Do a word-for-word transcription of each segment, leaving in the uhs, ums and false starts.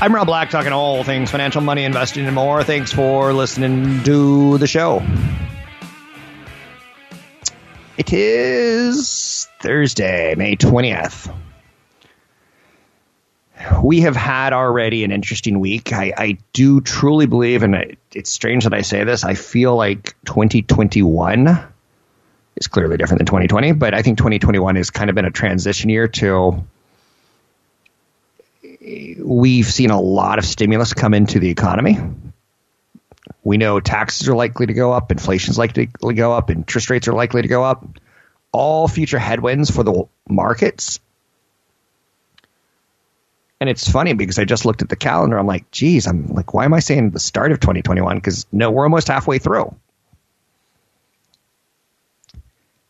I'm Rob Black, talking all things financial, money, investing, and more. Thanks for listening to the show. It is Thursday, May twentieth. We have had already an interesting week. I, I do truly believe, and it's strange that I say this, I feel like twenty twenty-one is clearly different than twenty twenty, but I think twenty twenty-one has kind of been a transition year to... We've seen a lot of stimulus come into the economy. We know taxes are likely to go up, inflation is likely to go up, interest rates are likely to go up. All future headwinds for the markets. And it's funny because I just looked at the calendar. I'm like, geez, I'm like, why am I saying the start of twenty twenty-one? Because no, we're almost halfway through.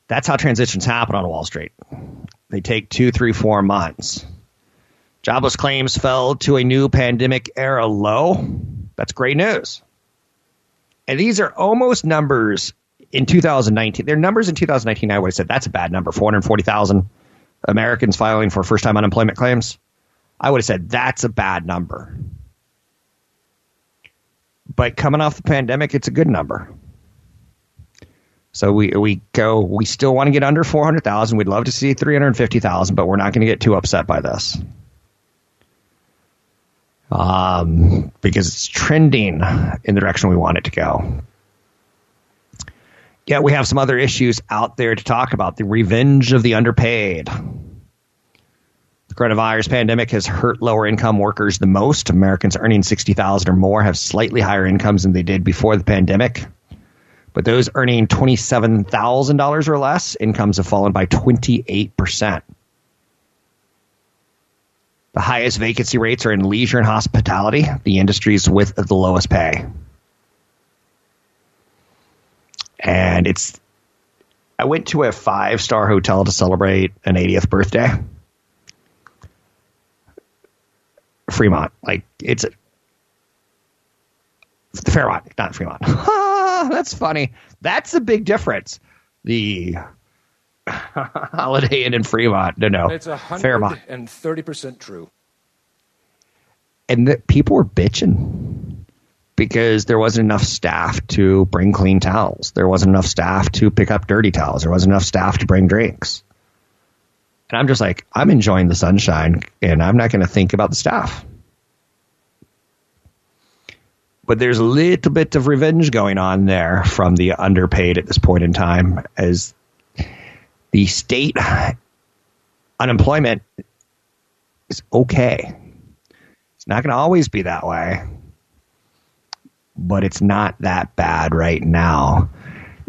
That's how transitions happen on Wall Street. They take two, three, four months. Jobless claims fell to a new pandemic-era low. That's great news. And these are almost numbers in two thousand nineteen. They're numbers in two thousand nineteen. I would have said that's a bad number. four hundred forty thousand Americans filing for first-time unemployment claims. I would have said that's a bad number. But coming off the pandemic, it's a good number. So we we go. We still want to get under four hundred thousand. We'd love to see three hundred fifty thousand, but we're not going to get too upset by this. Um, because it's trending in the direction we want it to go. Yeah, we have some other issues out there to talk about. The revenge of the underpaid. The coronavirus pandemic has hurt lower income workers the most. Americans earning sixty thousand dollars or more have slightly higher incomes than they did before the pandemic. But those earning twenty-seven thousand dollars or less, incomes have fallen by twenty-eight percent. The highest vacancy rates are in leisure and hospitality, the industries with the lowest pay. And it's, I went to a five-star hotel to celebrate an eightieth birthday. Fremont, like it's, a, it's the Fairmont, not Fremont. That's funny. That's a big difference. The Holiday Inn in Fremont. No, no. It's one hundred thirty percent true. And the, people were bitching because there wasn't enough staff to bring clean towels. There wasn't enough staff to pick up dirty towels. There wasn't enough staff to bring drinks. And I'm just like, I'm enjoying the sunshine, and I'm not going to think about the staff. But there's a little bit of revenge going on there from the underpaid at this point in time, as the state unemployment is okay. It's not going to always be that way, but it's not that bad right now.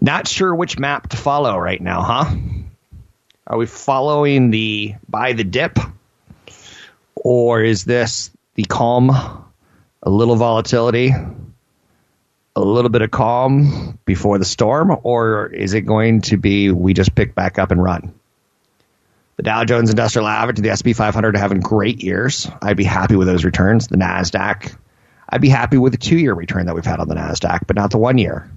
Not sure which map to follow right now, huh? Are we following the buy the dip, or is this the calm, a little volatility, a little bit of calm before the storm, or is it going to be we just pick back up and run? The Dow Jones Industrial Average and the S and P five hundred are having great years. I'd be happy with those returns. The NASDAQ, I'd be happy with the two-year return that we've had on the NASDAQ, but not the one-year.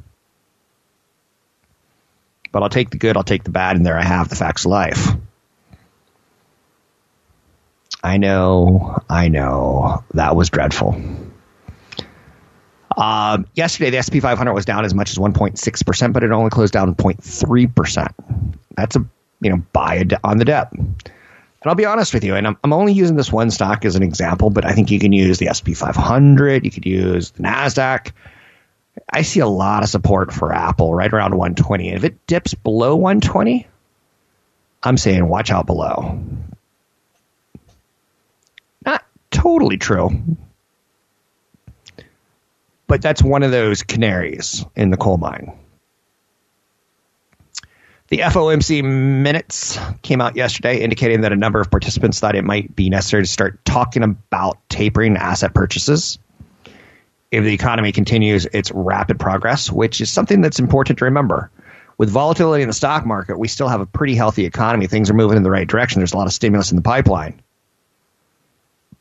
But I'll take the good, I'll take the bad, and there I have the facts of life. I know, I know, that was dreadful. Um, yesterday, the S and P five hundred was down as much as one point six percent, but it only closed down zero point three percent. That's a you know, buy on the dip. And I'll be honest with you, and I'm, I'm only using this one stock as an example, but I think you can use the S and P five hundred, you could use the NASDAQ. I see a lot of support for Apple right around one twenty. If it dips below one twenty, I'm saying watch out below. Not totally true. But that's one of those canaries in the coal mine. The F O M C minutes came out yesterday indicating that a number of participants thought it might be necessary to start talking about tapering asset purchases if the economy continues its rapid progress, which is something that's important to remember. With volatility in the stock market, we still have a pretty healthy economy. Things are moving in the right direction. There's a lot of stimulus in the pipeline.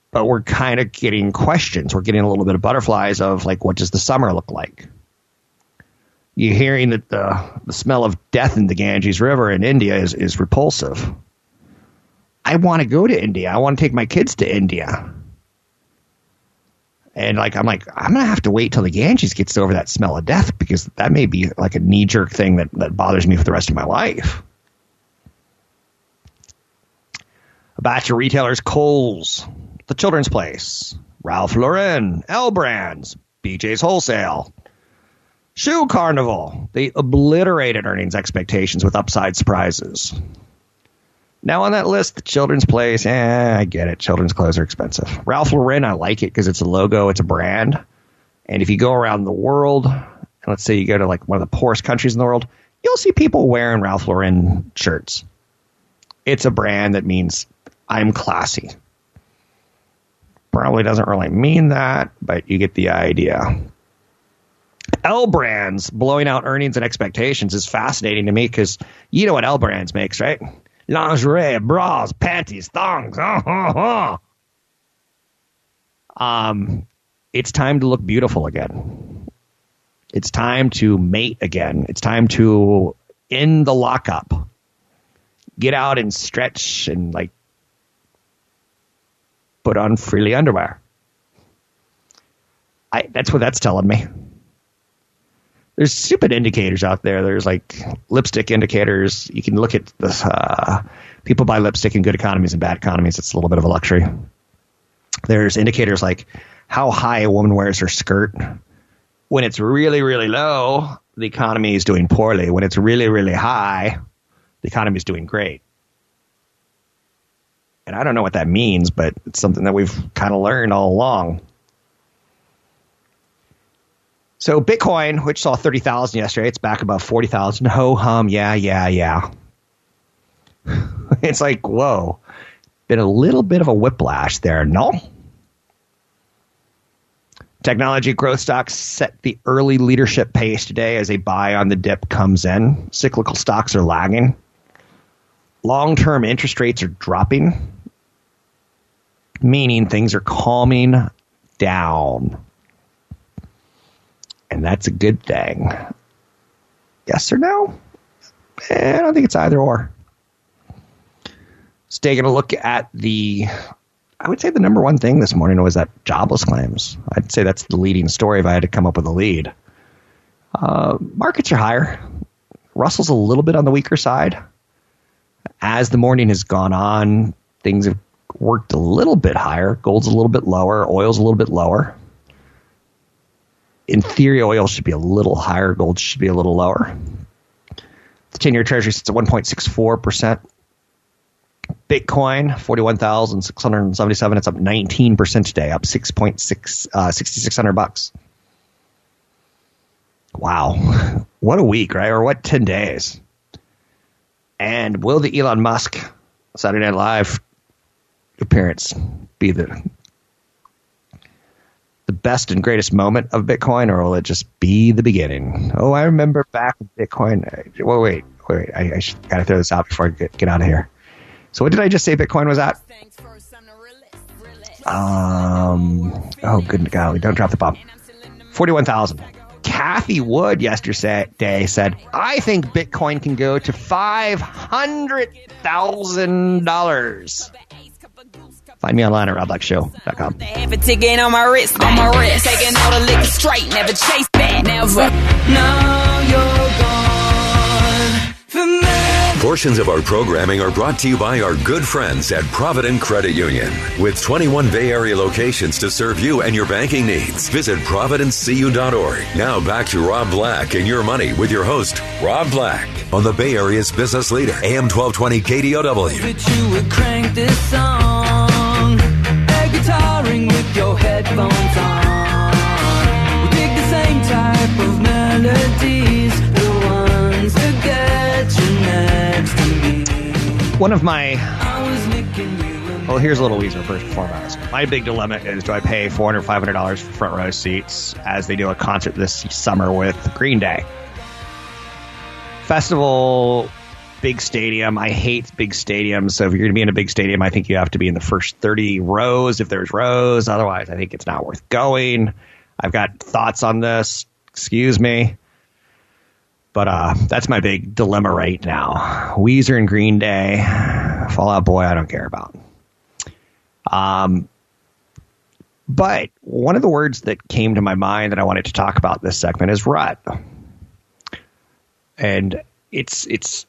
But we're kind of getting questions. We're getting a little bit of butterflies of, like, what does the summer look like? You're hearing that the, the smell of death in the Ganges River in India is, is repulsive. I want to go to India. I want to take my kids to India. And like I'm like, I'm going to have to wait till the Ganges gets over that smell of death, because that may be like a knee-jerk thing that, that bothers me for the rest of my life. A batch of retailers, Kohl's, The Children's Place, Ralph Lauren, L Brands, B J's Wholesale, Shoe Carnival. They obliterated earnings expectations with upside surprises. Now on that list, the Children's Place, eh, I get it. Children's clothes are expensive. Ralph Lauren, I like it because it's a logo, it's a brand. And if you go around the world, and let's say you go to like one of the poorest countries in the world, you'll see people wearing Ralph Lauren shirts. It's a brand that means I'm classy. Probably doesn't really mean that, but you get the idea. L Brands blowing out earnings and expectations is fascinating to me because you know what L Brands makes, right? Lingerie, bras, panties, thongs. Oh, oh, oh. Um, it's time to look beautiful again. It's time to mate again. It's time to end the lockup. Get out and stretch and like put on frilly underwear. I, that's what that's telling me. There's stupid indicators out there. There's like lipstick indicators. You can look at the uh, people buy lipstick in good economies and bad economies. It's a little bit of a luxury. There's indicators like how high a woman wears her skirt. When it's really, really low, the economy is doing poorly. When it's really, really high, the economy is doing great. And I don't know what that means, but it's something that we've kind of learned all along. So Bitcoin, which saw thirty thousand yesterday, it's back above forty thousand. Ho hum, yeah, yeah, yeah. It's like, whoa, been a little bit of a whiplash there, no? Technology growth stocks set the early leadership pace today as a buy on the dip comes in. Cyclical stocks are lagging. Long-term interest rates are dropping, meaning things are calming down. And that's a good thing. Yes or no? Eh, I don't think it's either or. Let's take a look at the, I would say the number one thing this morning was that jobless claims. I'd say that's the leading story if I had to come up with a lead. Uh, markets are higher. Russell's a little bit on the weaker side. As the morning has gone on, things have worked a little bit higher. Gold's a little bit lower. Oil's a little bit lower. In theory, oil should be a little higher. Gold should be a little lower. The ten-year Treasury sits at one point six four percent. Bitcoin, forty-one thousand six hundred seventy-seven. It's up nineteen percent today, up six thousand six hundred bucks. Wow. What a week, right? Or what, ten days? And will the Elon Musk Saturday Night Live appearance be the the best and greatest moment of Bitcoin, or will it just be the beginning? Oh, I remember back with Bitcoin. Well, wait, wait, I, I got to throw this out before I get, get out of here. So what did I just say Bitcoin was at? Um, oh, good golly, don't drop the bomb. forty-one thousand. Kathy Wood yesterday said, I think Bitcoin can go to five hundred thousand dollars. Find me online at rob black show dot com. I have a ticket on my wrist, on my wrist. Taking all the liquor straight, never chase that, never. Now you're gone for me. Portions of our programming are brought to you by our good friends at Provident Credit Union. With twenty-one Bay Area locations to serve you and your banking needs, visit providence c u dot org. Now back to Rob Black and Your Money with your host, Rob Black, on the Bay Area's business leader, A M twelve twenty K D O W. That you would crank this song, air guitaring with your headphones on. We pick the same type of melodies, the ones that get you now. One of my, well, here's a little Weezer first before I ask. My big dilemma is, do I pay four hundred dollars, five hundred dollars for front row seats as they do a concert this summer with Green Day? Festival, big stadium. I hate big stadiums. So if you're going to be in a big stadium, I think you have to be in the first thirty rows if there's rows. Otherwise, I think it's not worth going. I've got thoughts on this. Excuse me. But uh, that's my big dilemma right now. Weezer and Green Day, Fallout Boy, I don't care about. Um, but one of the words that came to my mind that I wanted to talk about this segment is rut. And it's it's.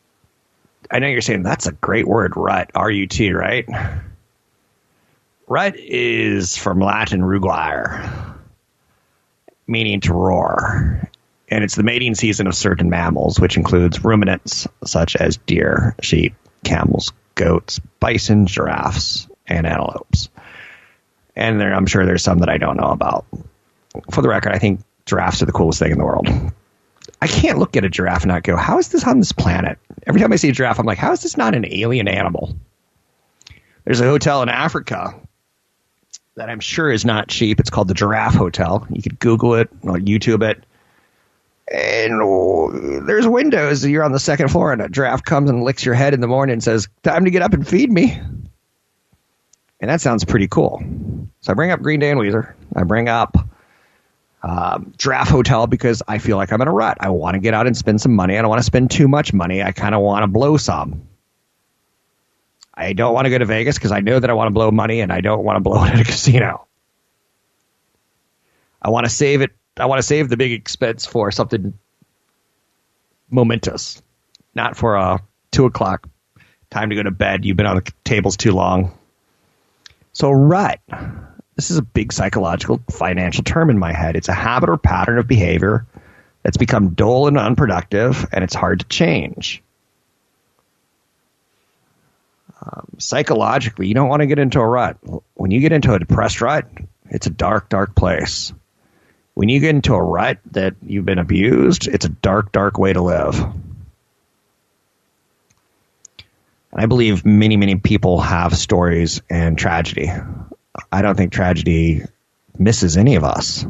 I know you're saying that's a great word, rut, R U T, right? Rut is from Latin "rugare," meaning to roar. And it's the mating season of certain mammals, which includes ruminants such as deer, sheep, camels, goats, bison, giraffes, and antelopes. And there, I'm sure there's some that I don't know about. For the record, I think giraffes are the coolest thing in the world. I can't look at a giraffe and not go, how is this on this planet? Every time I see a giraffe, I'm like, how is this not an alien animal? There's a hotel in Africa that I'm sure is not cheap. It's called the Giraffe Hotel. You could Google it or YouTube it. And oh, there's windows. You're on the second floor, and a giraffe comes and licks your head in the morning and says, time to get up and feed me. And that sounds pretty cool. So I bring up Green Day and Weezer. I bring up um, Giraffe Hotel because I feel like I'm in a rut. I want to get out and spend some money. I don't want to spend too much money. I kind of want to blow some. I don't want to go to Vegas because I know that I want to blow money, and I don't want to blow it at a casino. I want to save it. I want to save the big expense for something momentous, not for a two o'clock time to go to bed. You've been on the tables too long. So rut, this is a big psychological financial term in my head. It's a habit or pattern of behavior that's become dull and unproductive, and it's hard to change. Um, psychologically, you don't want to get into a rut. When you get into a depressed rut, it's a dark, dark place. When you get into a rut that you've been abused, it's a dark, dark way to live. And I believe many, many people have stories and tragedy. I don't think tragedy misses any of us.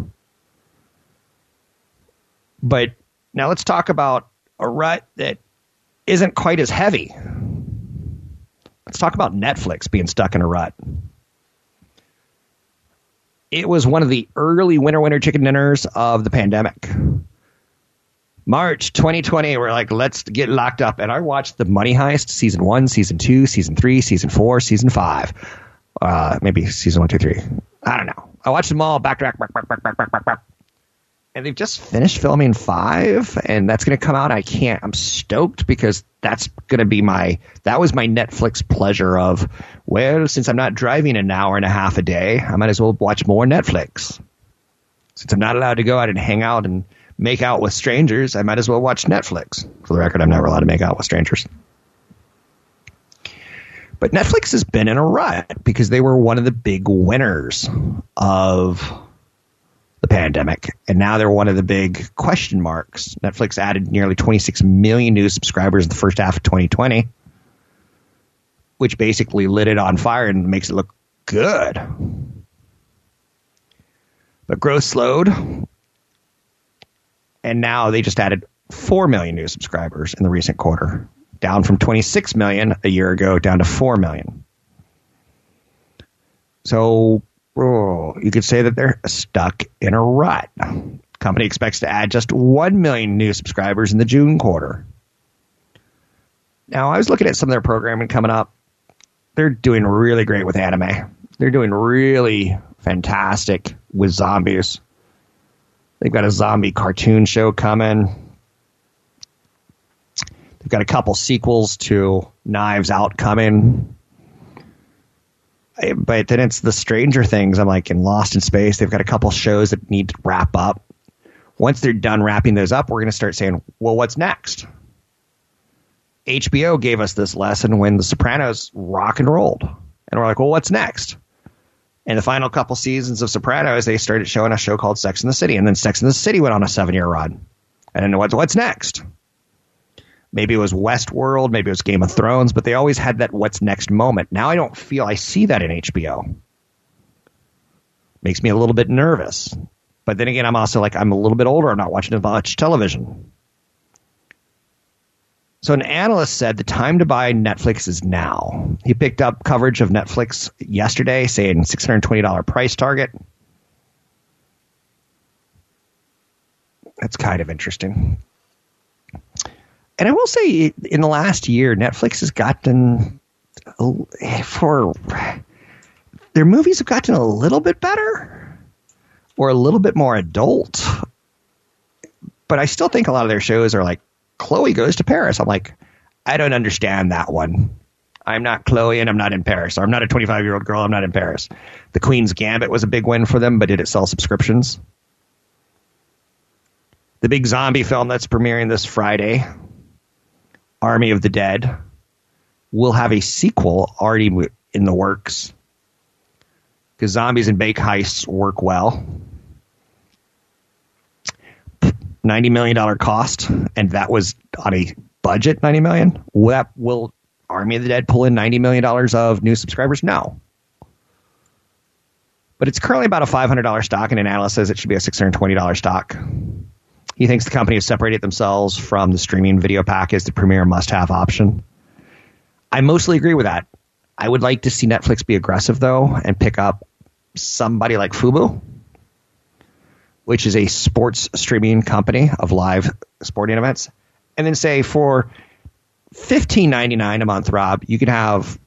But now let's talk about a rut that isn't quite as heavy. Let's talk about Netflix being stuck in a rut. It was one of the early winter, winter chicken dinners of the pandemic. March twenty twenty, we're like, let's get locked up. And I watched The Money Heist, season one, season two, season three, season four, season five. Uh, maybe season one, two, three. I don't know. I watched them all back, back, back, back, back, back, back, back, back. And they've just finished filming five, and that's going to come out. I can't. I'm stoked because that's going to be my – that was my Netflix pleasure of, well, since I'm not driving an hour and a half a day, I might as well watch more Netflix. Since I'm not allowed to go out and hang out and make out with strangers, I might as well watch Netflix. For the record, I'm never allowed to make out with strangers. But Netflix has been in a rut because they were one of the big winners of – the pandemic. And now they're one of the big question marks. Netflix added nearly twenty-six million new subscribers in the first half of twenty twenty, which basically lit it on fire and makes it look good. The growth slowed, and now they just added four million new subscribers in the recent quarter, down from twenty-six million a year ago, down to four million. So oh, you could say that they're stuck in a rut. Company expects to add just one million new subscribers in the June quarter. Now, I was looking at some of their programming coming up. They're doing really great with anime. They're doing really fantastic with zombies. They've got a zombie cartoon show coming. They've got a couple sequels to Knives Out coming. But then it's the Stranger Things. I'm like in Lost in Space. They've got a couple shows that need to wrap up. Once they're done wrapping those up, we're going to start saying, well, what's next? H B O gave us this lesson when The Sopranos rock and rolled. And we're like, well, what's next? And the final couple seasons of Sopranos, they started showing a show called Sex and the City. And then Sex and the City went on a seven-year run. And then what's, what's next? Maybe it was Westworld. Maybe it was Game of Thrones. But they always had that what's next moment. Now I don't feel I see that in H B O. Makes me a little bit nervous. But then again, I'm also like, I'm a little bit older. I'm not watching as much television. So an analyst said the time to buy Netflix is now. He picked up coverage of Netflix yesterday, saying six hundred twenty dollars price target. That's kind of interesting. And I will say in the last year, Netflix has gotten for their movies have gotten a little bit better or a little bit more adult. But I still think a lot of their shows are like, Chloe Goes to Paris. I'm like, I don't understand that one. I'm not Chloe and I'm not in Paris. I'm not a twenty-five-year-old girl. I'm not in Paris. The Queen's Gambit was a big win for them, but did it sell subscriptions? The big zombie film that's premiering this Friday, Army of the Dead, will have a sequel already in the works because zombies and bank heists work well. ninety million dollars cost, and that was on a budget, ninety million dollars. Will, will Army of the Dead pull in ninety million dollars of new subscribers? No. But it's currently about a five hundred dollars stock, and an analyst says it should be a six hundred twenty dollars stock. He thinks the company has separated themselves from the streaming video pack as the premier must-have option. I mostly agree with that. I would like to see Netflix be aggressive, though, and pick up somebody like FUBO, which is a sports streaming company of live sporting events, and then say for fifteen ninety-nine a month, Rob, you can have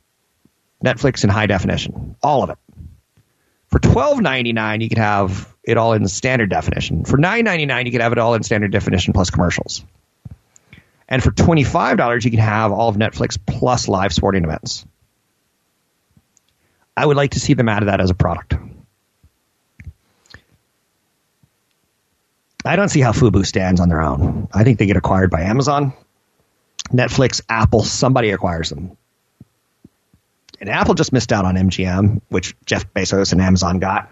Netflix in high definition, all of it. For twelve ninety-nine, you could have it all in standard definition. For nine ninety-nine, you could have it all in standard definition plus commercials. And for twenty-five dollars, you can have all of Netflix plus live sporting events. I would like to see them out of that as a product. I don't see how FUBO stands on their own. I think they get acquired by Amazon, Netflix, Apple. Somebody acquires them. And Apple just missed out on M G M, which Jeff Bezos and Amazon got.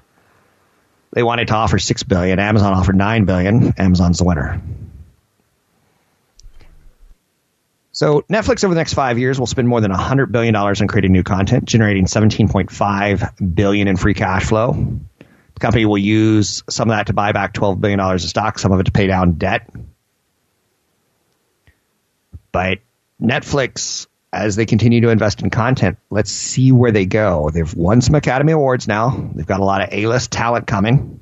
They wanted to offer six billion dollars. Amazon offered nine billion dollars. Amazon's the winner. So Netflix over the next five years will spend more than one hundred billion dollars on creating new content, generating seventeen point five billion dollars in free cash flow. Company will use some of that to buy back twelve billion dollars of stock, some of it to pay down debt. But Netflix, as they continue to invest in content, let's see where they go. They've won some Academy Awards now. They've got a lot of A-list talent coming.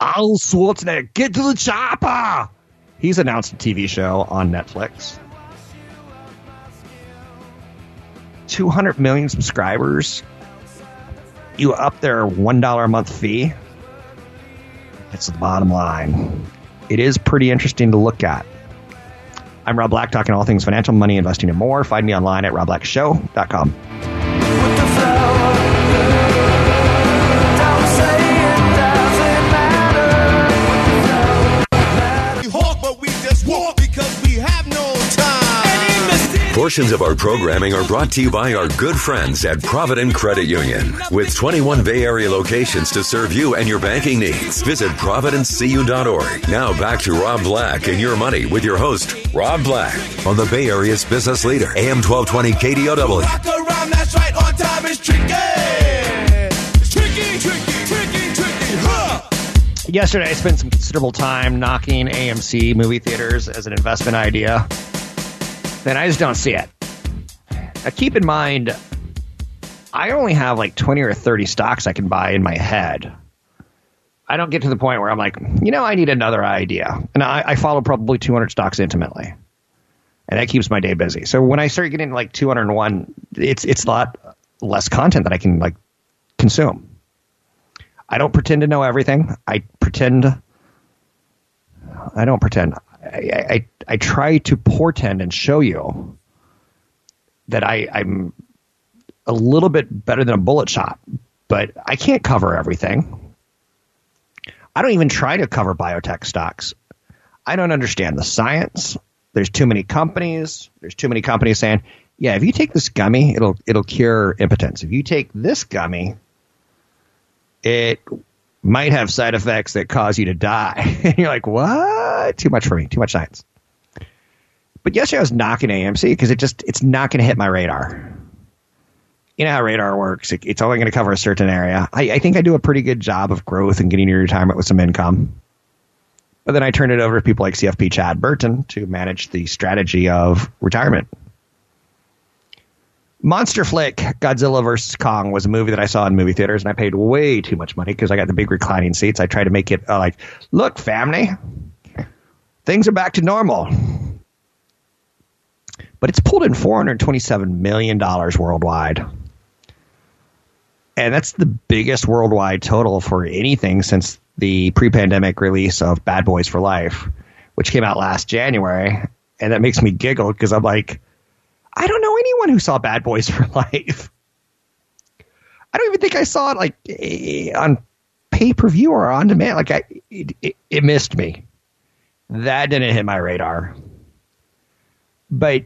Arnold Schwarzenegger, get to the chopper! He's announced a T V show on Netflix. two hundred million subscribers. You up their one dollar a month fee? That's the bottom line. It is pretty interesting to look at. I'm Rob Black, talking all things financial, money, investing, and more. Find me online at rob black show dot com. Portions of our programming are brought to you by our good friends at Provident Credit Union. With twenty-one Bay Area locations to serve you and your banking needs, visit providence c u dot org. Now back to Rob Black and Your Money with your host, Rob Black, on the Bay Area's business leader, A M twelve twenty K D O W. Rock around, that's right, on time is tricky. It's tricky, tricky, tricky, tricky, huh? yesterday I spent some considerable time knocking A M C movie theaters as an investment idea. Then I just don't see it. Now, keep in mind, I only have like twenty or thirty stocks I can buy in my head. I don't get to the point where I'm like, you know, I need another idea. And I, I follow probably two hundred stocks intimately. And that keeps my day busy. So when I start getting like two hundred one, it's it's a lot less content that I can like consume. I don't pretend to know everything. I pretend. I don't pretend. I I, I try to portend and show you that I, I'm a little bit better than a bullet shot, but I can't cover everything. I don't even try to cover biotech stocks. I don't understand the science. There's too many companies. There's too many companies saying, yeah, if you take this gummy, it'll it'll cure impotence. If you take this gummy, it might have side effects that cause you to die. And you're like, what? Too much for me. Too much science. But yesterday I was knocking A M C because it just it's not going to hit my radar. You know how radar works. It, it's only going to cover a certain area. I, I think I do a pretty good job of growth and getting your retirement with some income. But then I turned it over to people like C F P Chad Burton to manage the strategy of retirement. Monster flick Godzilla versus. Kong was a movie that I saw in movie theaters, and I paid way too much money because I got the big reclining seats. I tried to make it uh, like, look, family, things are back to normal. But it's pulled in four hundred twenty-seven million dollars worldwide. And that's the biggest worldwide total for anything since the pre-pandemic release of Bad Boys for Life, which came out last January. And that makes me giggle because I'm like, I don't know anyone who saw Bad Boys for Life. I don't even think I saw it like on pay-per-view or on demand. Like I, it, it, it missed me. That didn't hit my radar. But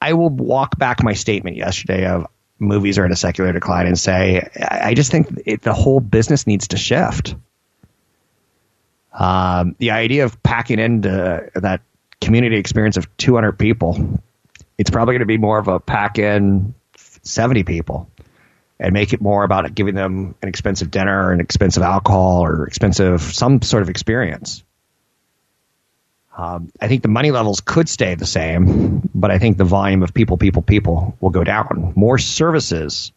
I will walk back my statement yesterday of movies are in a secular decline and say, I just think it, the whole business needs to shift. Um, the idea of packing into that community experience of two hundred people, it's probably going to be more of a pack in seventy people and make it more about giving them an expensive dinner or an expensive alcohol or expensive some sort of experience. Um, I think the money levels could stay the same, but I think the volume of people, people, people will go down. More services.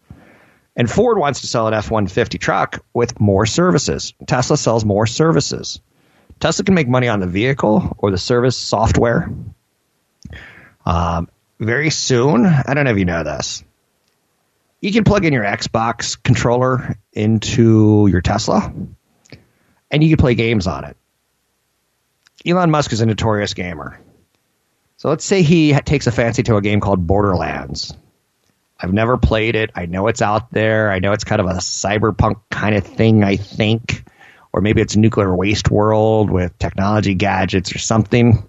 And Ford wants to sell an F one fifty truck with more services. Tesla sells more services. Tesla can make money on the vehicle or the service software. Um, very soon, I don't know if you know this, you can plug in your Xbox controller into your Tesla, and you can play games on it. Elon Musk is a notorious gamer. So let's say he takes a fancy to a game called Borderlands. I've never played it. I know it's out there. I know it's kind of a cyberpunk kind of thing, I think. Or maybe it's a nuclear waste world with technology gadgets or something.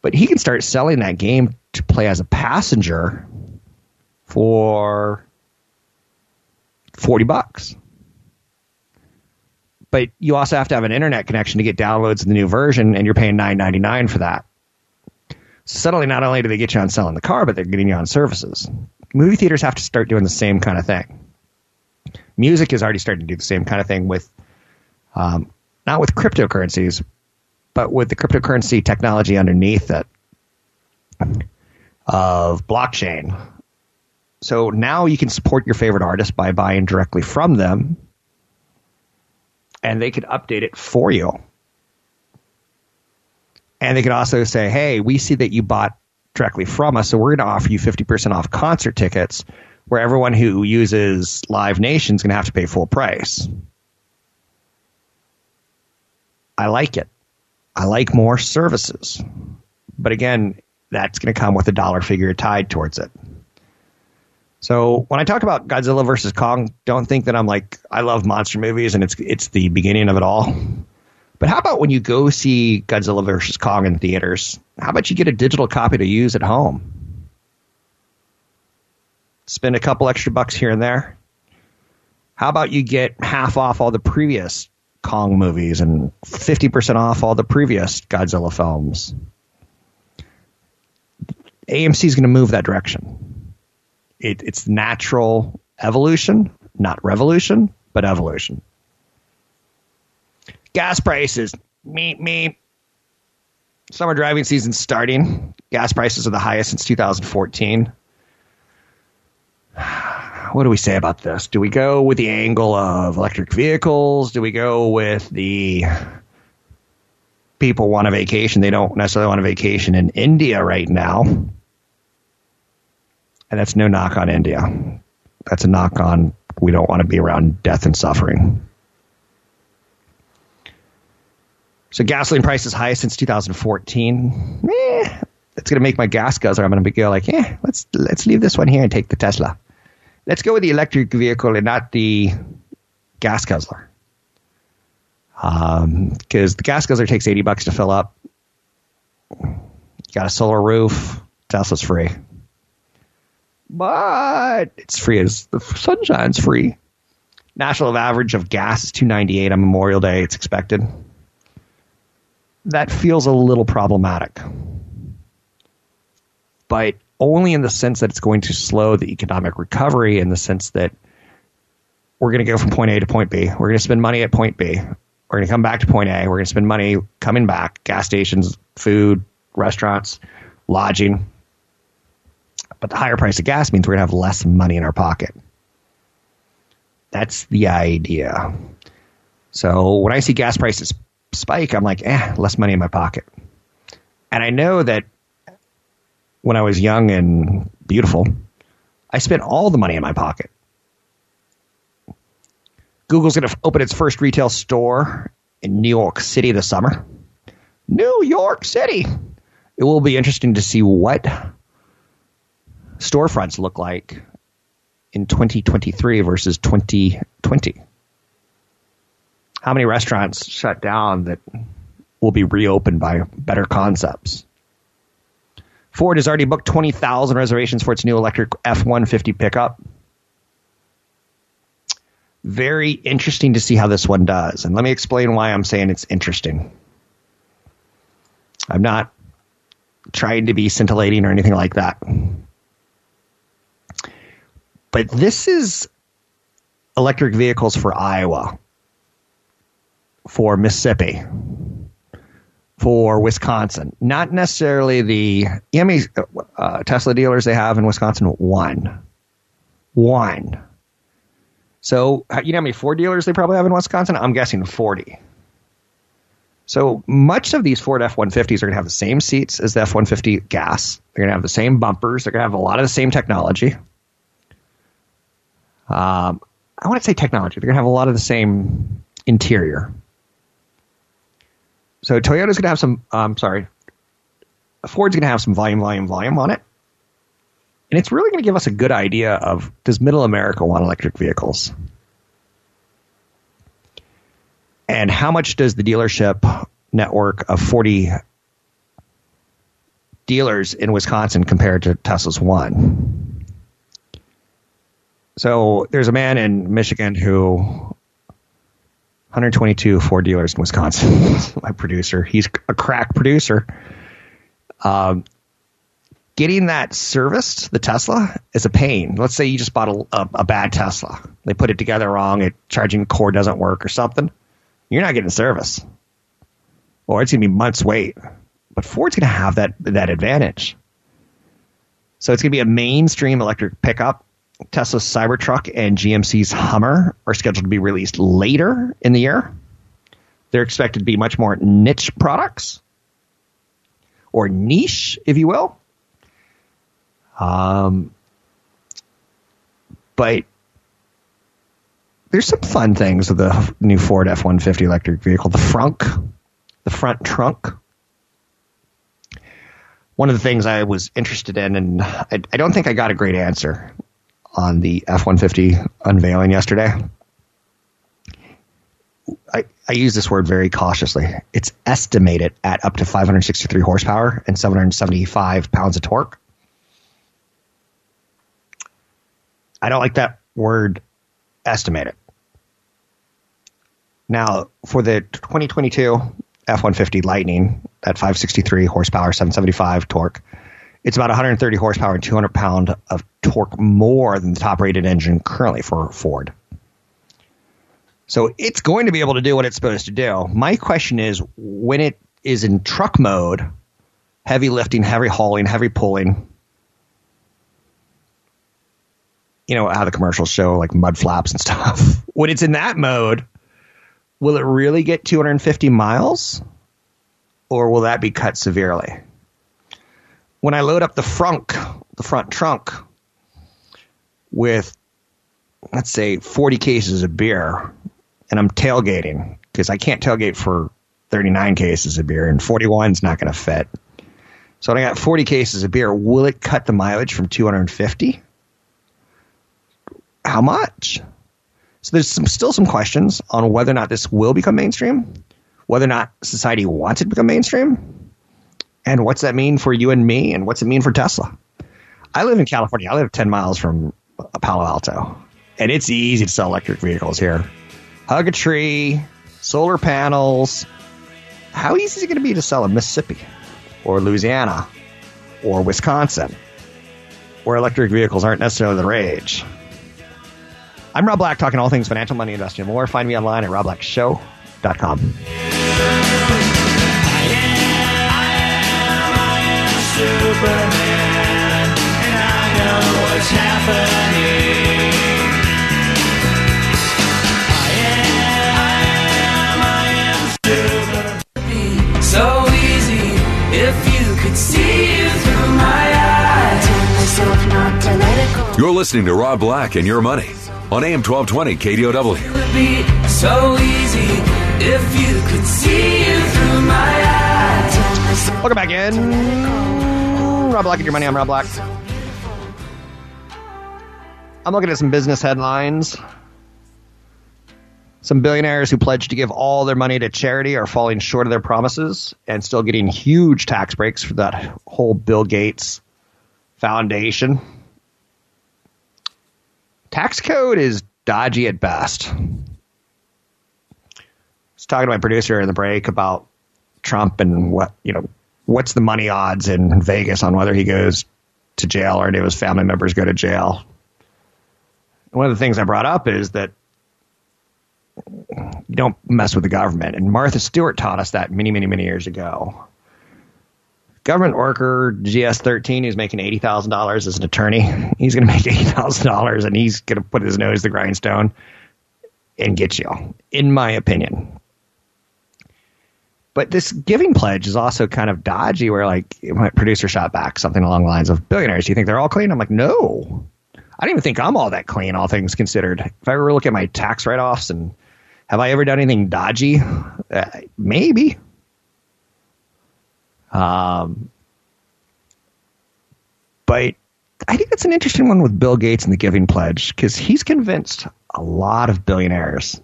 But he can start selling that game to play as a passenger for forty bucks. But you also have to have an internet connection to get downloads of the new version, and you're paying nine ninety-nine for that. So suddenly, not only do they get you on selling the car, but they're getting you on services. Movie theaters have to start doing the same kind of thing. Music is already starting to do the same kind of thing with, um, not with cryptocurrencies, but with the cryptocurrency technology underneath it of blockchain. So now you can support your favorite artist by buying directly from them. And they could update it for you. And they could also say, hey, we see that you bought directly from us, so we're going to offer you fifty percent off concert tickets, where everyone who uses Live Nation is going to have to pay full price. I like it. I like more services. But again, that's going to come with a dollar figure tied towards it. So when I talk about Godzilla versus. Kong, don't think that I'm like, I love monster movies and it's it's the beginning of it all. But how about when you go see Godzilla versus. Kong in theaters, how about you get a digital copy to use at home? Spend a couple extra bucks here and there. How about you get half off all the previous Kong movies and fifty percent off all the previous Godzilla films? A M C is going to move that direction. It, it's natural evolution, not revolution, but evolution. Gas prices. Meep, meep. Summer driving season starting. Gas prices are the highest since two thousand fourteen. What do we say about this? Do we go with the angle of electric vehicles? Do we go with the people want a vacation? They don't necessarily want a vacation in India right now. And that's no knock on India. That's a knock on we don't want to be around death and suffering. So gasoline price is highest since two thousand fourteen. Eh, that's going to make my gas guzzler. I'm going to go like, eh, let's, let's leave this one here and take the Tesla. Let's go with the electric vehicle and not the gas guzzler. Um, because the gas guzzler takes eighty bucks to fill up. You got a solar roof. Tesla's free. But it's free as the sunshine's free. National average of gas is two dollars and ninety-eight cents on Memorial Day. It's expected. That feels a little problematic. But only in the sense that it's going to slow the economic recovery, in the sense that we're going to go from point A to point B. We're going to spend money at point B. We're going to come back to point A. We're going to spend money coming back. Gas stations, food, restaurants, lodging. But the higher price of gas means we're going to have less money in our pocket. That's the idea. So when I see gas prices spike, I'm like, eh, less money in my pocket. And I know that when I was young and beautiful, I spent all the money in my pocket. Google's going to open its first retail store in New York City this summer. New York City. It will be interesting to see what storefronts look like in twenty twenty-three versus twenty twenty. How many restaurants shut down that will be reopened by better concepts? Ford has already booked twenty thousand reservations for its new electric F one fifty pickup. Very interesting to see how this one does. And let me explain why I'm saying it's interesting. I'm not trying to be scintillating or anything like that. But this is electric vehicles for Iowa, for Mississippi, for Wisconsin. Not necessarily the uh, Tesla dealers they have in Wisconsin. One. One. So you know how many Ford dealers they probably have in Wisconsin? I'm guessing forty. So much of these Ford F one fifties are going to have the same seats as the F one fifty gas. They're going to have the same bumpers. They're going to have a lot of the same technology. Um, I want to say technology. They're going to have a lot of the same interior. So Toyota's going to have some, I'm um, sorry, Ford's going to have some volume, volume, volume on it. And it's really going to give us a good idea of, does middle America want electric vehicles? And how much does the dealership network of forty dealers in Wisconsin compare to Tesla's one? So there's a man in Michigan who... one hundred twenty-two Ford dealers in Wisconsin. My producer. He's a crack producer. Um, getting that serviced, the Tesla, is a pain. Let's say you just bought a, a, a bad Tesla. They put it together wrong. It charging cord doesn't work or something. You're not getting service. Or it's going to be months wait. But Ford's going to have that, that advantage. So it's going to be a mainstream electric pickup. Tesla's Cybertruck and G M C's Hummer are scheduled to be released later in the year. They're expected to be much more niche products, or niche, if you will. Um, but there's some fun things with the new Ford F one fifty electric vehicle. The frunk, the front trunk. One of the things I was interested in, and I, I don't think I got a great answer on the F one fifty unveiling yesterday. I, I use this word very cautiously. It's estimated at up to five hundred sixty-three horsepower and seven hundred seventy-five pounds of torque. I don't like that word, estimated. Now, for the twenty twenty-two F one fifty Lightning, at five hundred sixty-three horsepower, seven hundred seventy-five torque, it's about one hundred thirty horsepower and two hundred pound of torque more than the top rated engine currently for Ford. So it's going to be able to do what it's supposed to do. My question is, when it is in truck mode, heavy lifting, heavy hauling, heavy pulling, you know, how the commercials show like mud flaps and stuff. When it's in that mode, will it really get two hundred fifty miles or will that be cut severely? When I load up the frunk, the front trunk with, let's say, forty cases of beer, and I'm tailgating because I can't tailgate for thirty-nine cases of beer, and forty-one is not going to fit. So when I got forty cases of beer, will it cut the mileage from two hundred fifty? How much? So there's some, still some questions on whether or not this will become mainstream, whether or not society wants it to become mainstream, and what's that mean for you and me, and what's it mean for Tesla? I live in California. I live ten miles from Palo Alto, and it's easy to sell electric vehicles here. Hug a tree, solar panels. How easy is it going to be to sell in Mississippi or Louisiana or Wisconsin, where electric vehicles aren't necessarily the rage? I'm Rob Black, talking all things financial, money, investing, and more. Find me online at rob black show dot com. Superman, and I know what's happening. So easy, if you could see it through my eyes. Tell myself not to let it go. You're listening to Rob Black and Your Money on A M twelve twenty K D O W. It would be so easy if you could see it through my eyes. Welcome back in. Rob Black and Your Money. I'm Rob Black. I'm looking at some business headlines. Some billionaires who pledged to give all their money to charity are falling short of their promises and still getting huge tax breaks for that whole Bill Gates foundation. Tax code is dodgy at best. I was talking to my producer in the break about Trump and what, you know, what's the money odds in Vegas on whether he goes to jail or any of his family members go to jail. One of the things I brought up is that you don't mess with the government. And Martha Stewart taught us that many, many, many years ago. Government worker, G S thirteen, who's making eighty thousand dollars as an attorney, he's going to make eighty thousand dollars and he's going to put his nose to the grindstone and get you, in my opinion. But this giving pledge is also kind of dodgy, where like my producer shot back something along the lines of, billionaires, do you think they're all clean? I'm like, no. I don't even think I'm all that clean, all things considered. If I were to look at my tax write-offs and have I ever done anything dodgy? Uh, maybe. Um, but I think that's an interesting one with Bill Gates and the Giving Pledge, because he's convinced a lot of billionaires.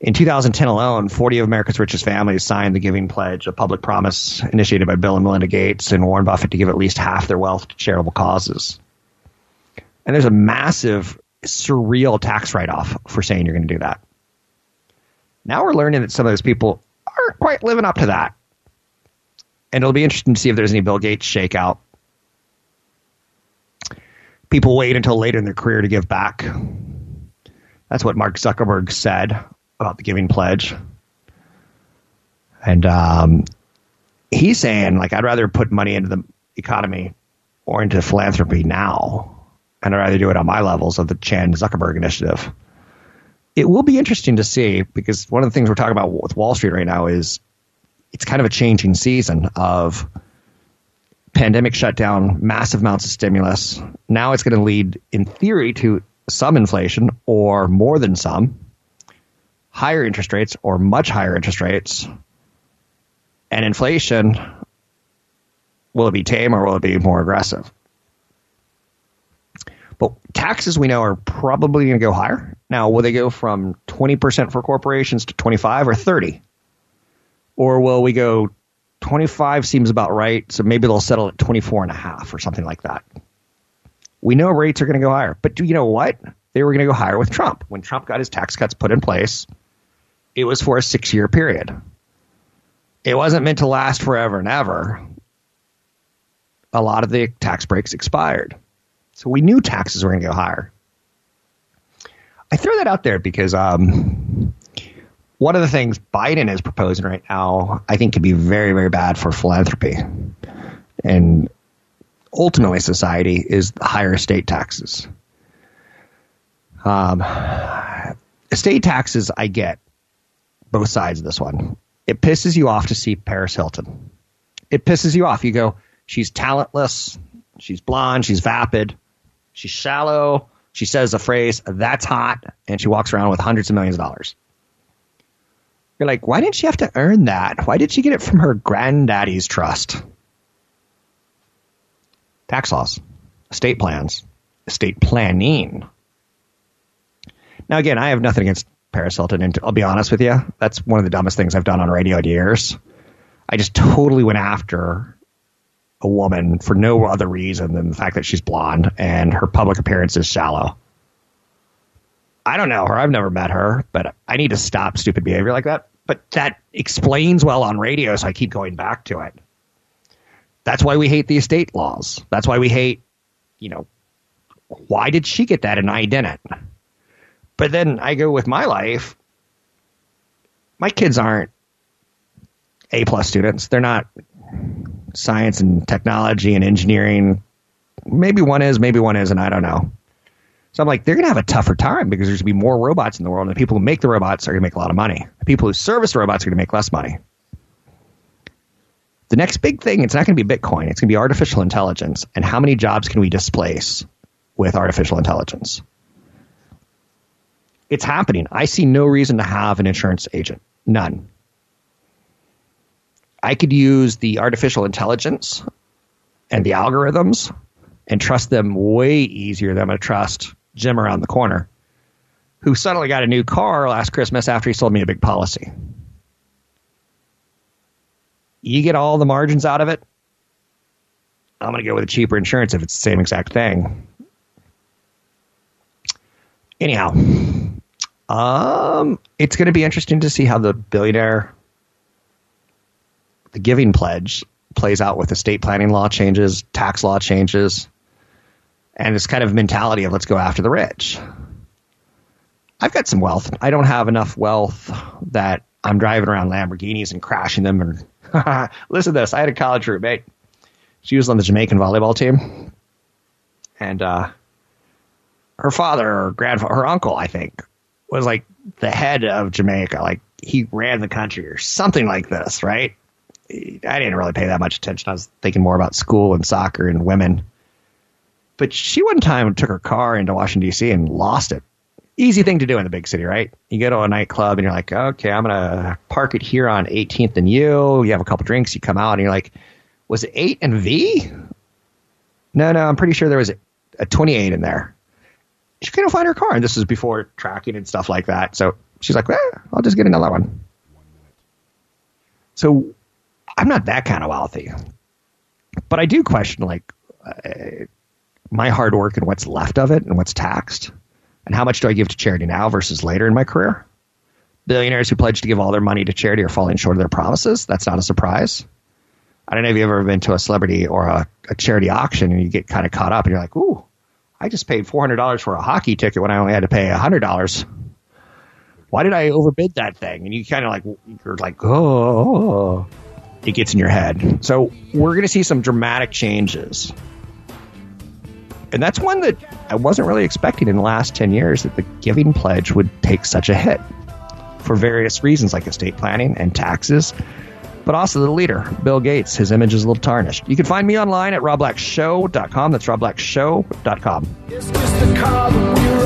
In two thousand ten alone, forty of America's richest families signed the Giving Pledge, a public promise initiated by Bill and Melinda Gates and Warren Buffett to give at least half their wealth to charitable causes. And there's a massive, surreal tax write-off for saying you're going to do that. Now we're learning that some of those people aren't quite living up to that. And it'll be interesting to see if there's any Bill Gates shakeout. People wait until later in their career to give back. That's what Mark Zuckerberg said about the Giving Pledge. And um, he's saying, like, I'd rather put money into the economy or into philanthropy now. And I'd rather do it on my levels of the Chan Zuckerberg initiative. It will be interesting to see, because one of the things we're talking about with Wall Street right now is it's kind of a changing season of pandemic shutdown, massive amounts of stimulus. Now it's going to lead, in theory, to some inflation or more than some, higher interest rates or much higher interest rates, and inflation. Will it be tame or will it be more aggressive? But taxes, we know, are probably going to go higher. Now, will they go from twenty percent for corporations to twenty-five or thirty? Or will we go twenty-five seems about right, so maybe they'll settle at twenty-four and a half or something like that. We know rates are going to go higher. But do you know what? They were going to go higher with Trump. When Trump got his tax cuts put in place, it was for a six-year period. It wasn't meant to last forever and ever. A lot of the tax breaks expired. So we knew taxes were going to go higher. I I throw that out there because um, one of the things Biden is proposing right now, I think, could be very, very bad for philanthropy and ultimately society, is higher estate taxes. Um, estate taxes, I get both sides of this one. It pisses you off to see Paris Hilton. It pisses you off. You go, she's talentless. She's blonde. She's vapid. She's shallow. She says a phrase, "That's hot," and she walks around with hundreds of millions of dollars. You're like, why didn't she have to earn that? Why did she get it from her granddaddy's trust? Tax laws, estate plans, estate planning. Now, again, I have nothing against Paris Hilton, and I'll be honest with you, that's one of the dumbest things I've done on radio in years. I just totally went after a woman for no other reason than the fact that she's blonde and her public appearance is shallow. I don't know her. I've never met her, but I need to stop stupid behavior like that. But that explains well on radio, so I keep going back to it. That's why we hate the estate laws. That's why we hate, you know, why did she get that and I didn't? But then I go with my life. My kids aren't A-plus students. They're not science and technology and engineering. Maybe one is, maybe one isn't, I don't know. So I'm like, they're going to have a tougher time because there's going to be more robots in the world, and the people who make the robots are going to make a lot of money. The people who service the robots are going to make less money. The next big thing, it's not going to be Bitcoin. It's going to be artificial intelligence, and how many jobs can we displace with artificial intelligence? It's happening. I see no reason to have an insurance agent. None. I could use the artificial intelligence and the algorithms and trust them way easier than I'm going to trust Jim around the corner, who suddenly got a new car last Christmas after he sold me a big policy. You get all the margins out of it. I'm going to go with a cheaper insurance if it's the same exact thing. Anyhow, um, it's going to be interesting to see how the billionaire... the Giving Pledge plays out with estate planning law changes, tax law changes, and this kind of mentality of let's go after the rich. I've got some wealth. I don't have enough wealth that I'm driving around Lamborghinis and crashing them. And listen to this. I had a college roommate. She was on the Jamaican volleyball team. And uh, her father or grandfather, her uncle, I think, was like the head of Jamaica. Like he ran the country or something like this, right? I didn't really pay that much attention. I was thinking more about school and soccer and women. But she one time took her car into Washington, D C and lost it. Easy thing to do in the big city, right? You go to a nightclub and you're like, okay, I'm going to park it here on eighteenth and U. You have a couple drinks. You come out and you're like, was it eight and V? No, no, I'm pretty sure there was a twenty-eight in there. She couldn't find her car. And this was before tracking and stuff like that. So she's like, eh, I'll just get another one. So I'm not that kind of wealthy, but I do question like uh, my hard work and what's left of it and what's taxed and how much do I give to charity now versus later in my career. Billionaires who pledge to give all their money to charity are falling short of their promises. That's not a surprise. I don't know if you've ever been to a celebrity or a, a charity auction and you get kind of caught up and you're like, ooh, I just paid four hundred dollars for a hockey ticket when I only had to pay one hundred dollars. Why did I overbid that thing? And you kind of like, you're like, oh. It gets in your head. So we're going to see some dramatic changes. And that's one that I wasn't really expecting in the last ten years, that the Giving Pledge would take such a hit for various reasons like estate planning and taxes, but also the leader, Bill Gates. His image is a little tarnished. You can find me online at rob black show dot com. That's rob black show dot com. It's just the car that we're